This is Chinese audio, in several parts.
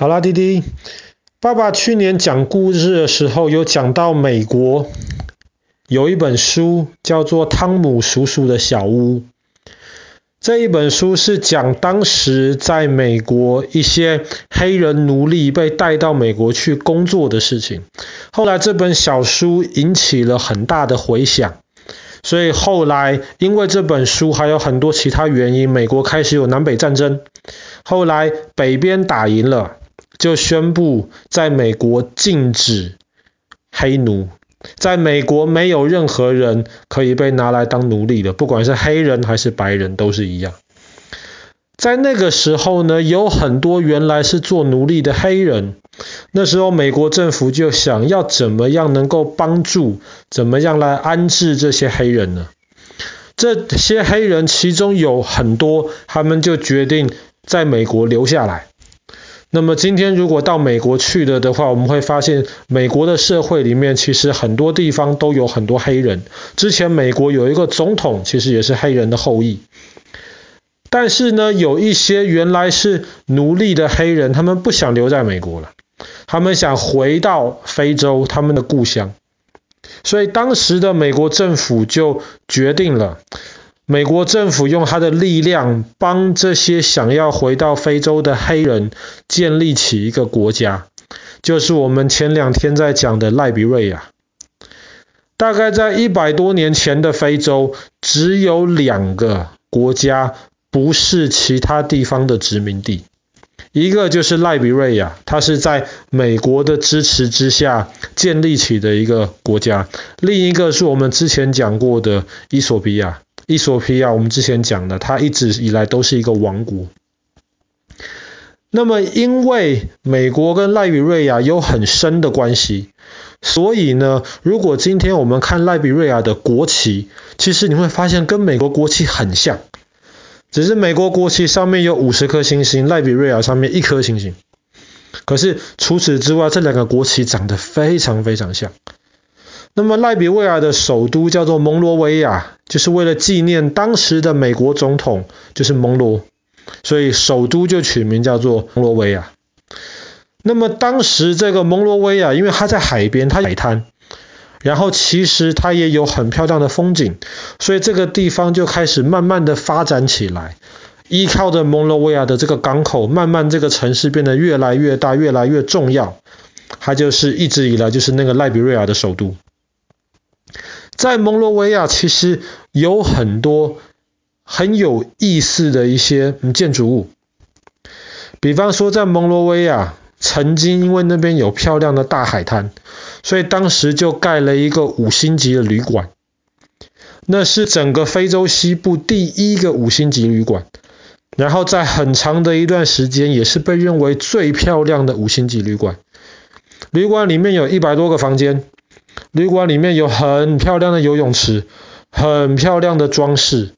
好啦，滴滴，爸爸去年讲故事的时候有讲到美国有一本书叫做《汤姆叔叔的小屋》，这一本书是讲当时在美国一些黑人奴隶被带到美国去工作的事情。后来这本小书引起了很大的回响，所以后来因为这本书还有很多其他原因，美国开始有南北战争，后来北边打赢了，就宣布在美国禁止黑奴，在美国没有任何人可以被拿来当奴隶的，不管是黑人还是白人都是一样。在那个时候呢，有很多原来是做奴隶的黑人，那时候美国政府就想要怎么样能够帮助，怎么样来安置这些黑人呢？这些黑人其中有很多，他们就决定在美国留下来。那么今天如果到美国去了的话，我们会发现美国的社会里面其实很多地方都有很多黑人。之前美国有一个总统其实也是黑人的后裔，但是呢，有一些原来是奴隶的黑人，他们不想留在美国了，他们想回到非洲他们的故乡，所以当时的美国政府就决定了，美国政府用他的力量帮这些想要回到非洲的黑人建立起一个国家，就是我们前两天在讲的赖比瑞亚。大概在100多年前的非洲，只有2个国家不是其他地方的殖民地，一个就是赖比瑞亚，它是在美国的支持之下建立起的一个国家，另一个是我们之前讲过的伊索比亚。伊索比亚我们之前讲的，它一直以来都是一个王国。那么因为美国跟赖比瑞亚有很深的关系，所以呢，如果今天我们看赖比瑞亚的国旗，其实你会发现跟美国国旗很像，只是美国国旗上面有50颗星星，赖比瑞亚上面1颗星星。可是除此之外，这2个国旗长得非常非常像。那么赖比瑞亚的首都叫做蒙罗维亚，就是为了纪念当时的美国总统就是蒙罗，所以首都就取名叫做蒙罗维亚。那么当时这个蒙罗维亚，因为它在海边，它有海滩，然后其实它也有很漂亮的风景，所以这个地方就开始慢慢的发展起来，依靠着蒙罗维亚的这个港口，慢慢这个城市变得越来越大，越来越重要，它就是一直以来就是那个赖比瑞亚的首都。在蒙罗维亚其实有很多很有意思的一些建筑物，比方说在蒙罗维亚曾经因为那边有漂亮的大海滩，所以当时就盖了一个5星级的旅馆，那是整个非洲西部第1个5星级旅馆，然后在很长的一段时间也是被认为最漂亮的5星级旅馆。旅馆里面有100多个房间，旅馆里面有很漂亮的游泳池，很漂亮的装饰，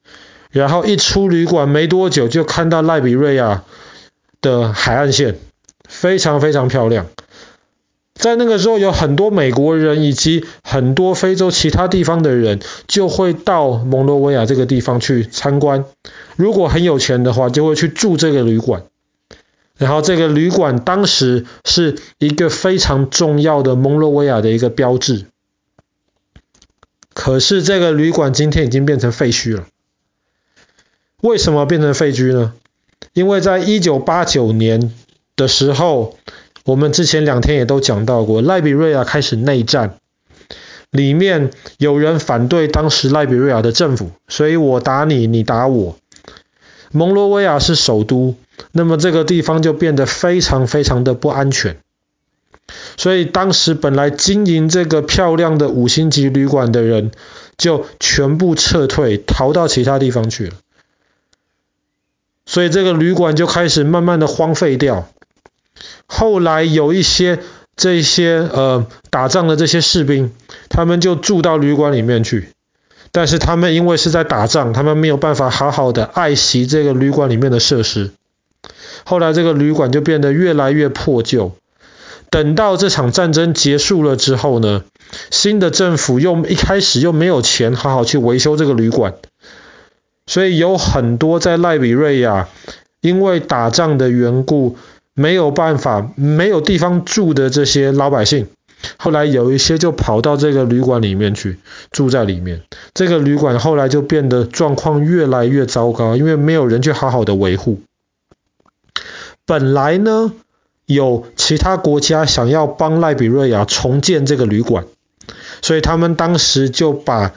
然后一出旅馆没多久就看到赖比瑞亚的海岸线，非常非常漂亮。在那个时候有很多美国人以及很多非洲其他地方的人就会到蒙罗维亚这个地方去参观，如果很有钱的话就会去住这个旅馆，然后这个旅馆当时是一个非常重要的蒙罗维亚的一个标志。可是这个旅馆今天已经变成废墟了。为什么变成废墟呢？因为在1989年的时候，我们之前2天也都讲到过，赖比瑞亚开始内战，里面有人反对当时赖比瑞亚的政府，所以我打你，你打我。蒙罗维亚是首都，那么这个地方就变得非常非常的不安全，所以当时本来经营这个漂亮的5星级旅馆的人就全部撤退，逃到其他地方去了，所以这个旅馆就开始慢慢的荒废掉。后来有一些打仗的这些士兵，他们就住到旅馆里面去，但是他们因为是在打仗，他们没有办法好好的爱惜这个旅馆里面的设施，后来这个旅馆就变得越来越破旧。等到这场战争结束了之后呢，新的政府又一开始又没有钱好好去维修这个旅馆，所以有很多在赖比瑞亚因为打仗的缘故没有办法，没有地方住的这些老百姓，后来有一些就跑到这个旅馆里面去，住在里面。这个旅馆后来就变得状况越来越糟糕，因为没有人去好好的维护。本来呢，有其他国家想要帮赖比瑞亚重建这个旅馆，所以他们当时就把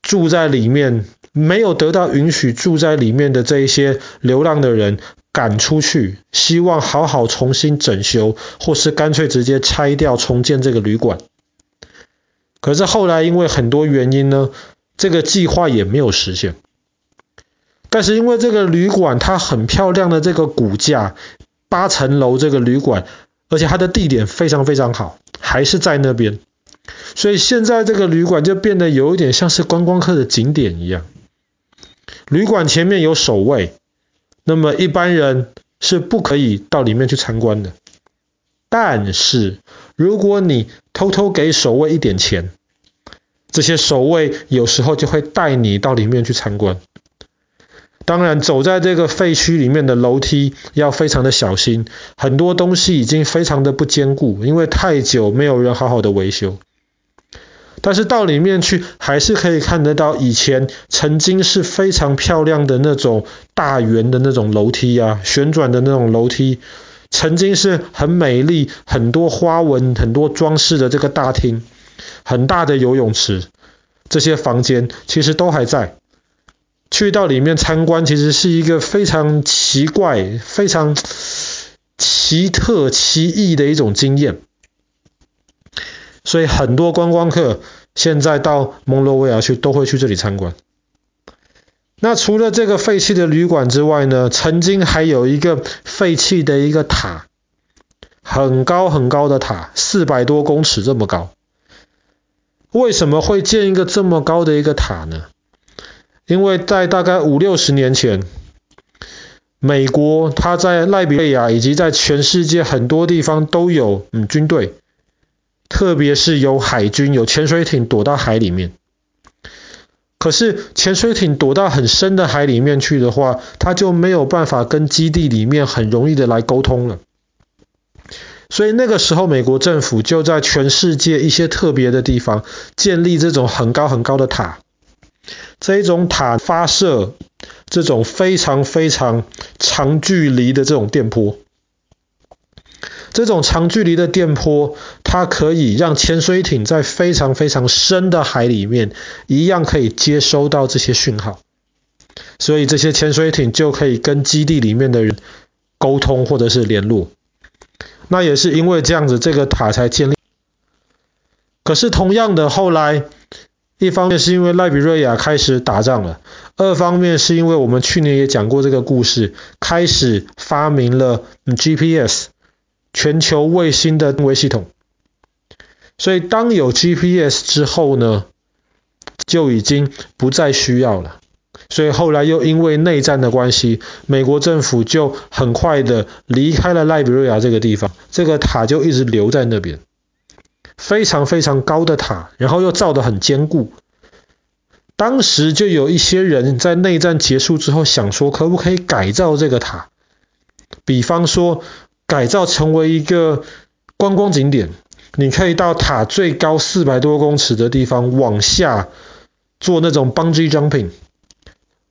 住在里面，没有得到允许住在里面的这一些流浪的人赶出去，希望好好重新整修，或是干脆直接拆掉重建这个旅馆。可是后来因为很多原因呢，这个计划也没有实现。但是因为这个旅馆它很漂亮的这个骨架，8层楼这个旅馆，而且它的地点非常非常好，还是在那边，所以现在这个旅馆就变得有一点像是观光客的景点一样。旅馆前面有守卫，那么一般人是不可以到里面去参观的。但是如果你偷偷给守卫一点钱，这些守卫有时候就会带你到里面去参观。当然，走在这个废墟里面的楼梯要非常的小心，很多东西已经非常的不坚固，因为太久没有人好好的维修。但是到里面去还是可以看得到以前曾经是非常漂亮的那种大圆的那种楼梯啊，旋转的那种楼梯，曾经是很美丽，很多花纹，很多装饰的这个大厅，很大的游泳池，这些房间其实都还在。去到里面参观其实是一个非常奇怪，非常奇特奇异的一种经验。所以很多观光客现在到蒙罗维尔去都会去这里参观。那除了这个废弃的旅馆之外呢，曾经还有一个废弃的一个塔，很高很高的塔，400多公尺这么高。为什么会建一个这么高的一个塔呢？因为在大概50-60年前，美国它在赖比瑞亚以及在全世界很多地方都有军队，特别是有海军，有潜水艇躲到海里面。可是潜水艇躲到很深的海里面去的话，它就没有办法跟基地里面很容易的来沟通了。所以那个时候美国政府就在全世界一些特别的地方建立这种很高很高的塔。这种塔发射这种非常非常长距离的这种电波，这种长距离的电波它可以让潜水艇在非常非常深的海里面一样可以接收到这些讯号，所以这些潜水艇就可以跟基地里面的人沟通或者是联络。那也是因为这样子，这个塔才建立。可是同样的，后来一方面是因为赖比瑞亚开始打仗了，二方面是因为我们去年也讲过这个故事，开始发明了 GPS 全球卫星的定位系统。所以当有 GPS 之后呢，就已经不再需要了。所以后来又因为内战的关系，美国政府就很快的离开了赖比瑞亚这个地方，这个塔就一直留在那边，非常非常高的塔，然后又造得很坚固。当时就有一些人在内战结束之后想说，可不可以改造这个塔，比方说改造成为一个观光景点，你可以到塔最高400多公尺的地方往下做那种 bungee jumping，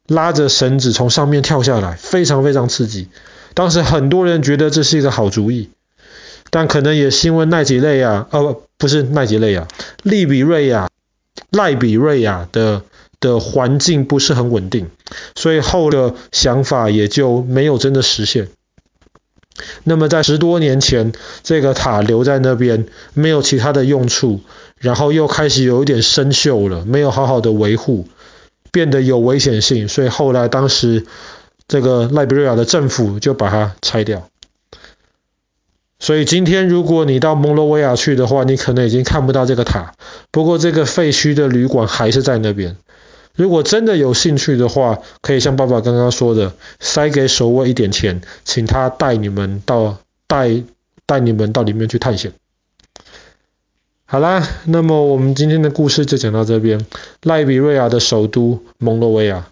拉着绳子从上面跳下来，非常非常刺激。当时很多人觉得这是一个好主意，但可能也是因为赖比瑞亚的环境不是很稳定，所以后的想法也就没有真的实现。那么在10多年前，这个塔留在那边，没有其他的用处，然后又开始有一点生锈了，没有好好的维护，变得有危险性，所以后来当时这个赖比瑞亚的政府就把它拆掉。所以今天如果你到蒙罗维亚去的话，你可能已经看不到这个塔，不过这个废墟的旅馆还是在那边。如果真的有兴趣的话，可以像爸爸刚刚说的，塞给守卫一点钱，请他带你们到里面去探险。好啦，那么我们今天的故事就讲到这边。赖比瑞亚的首都蒙罗维亚，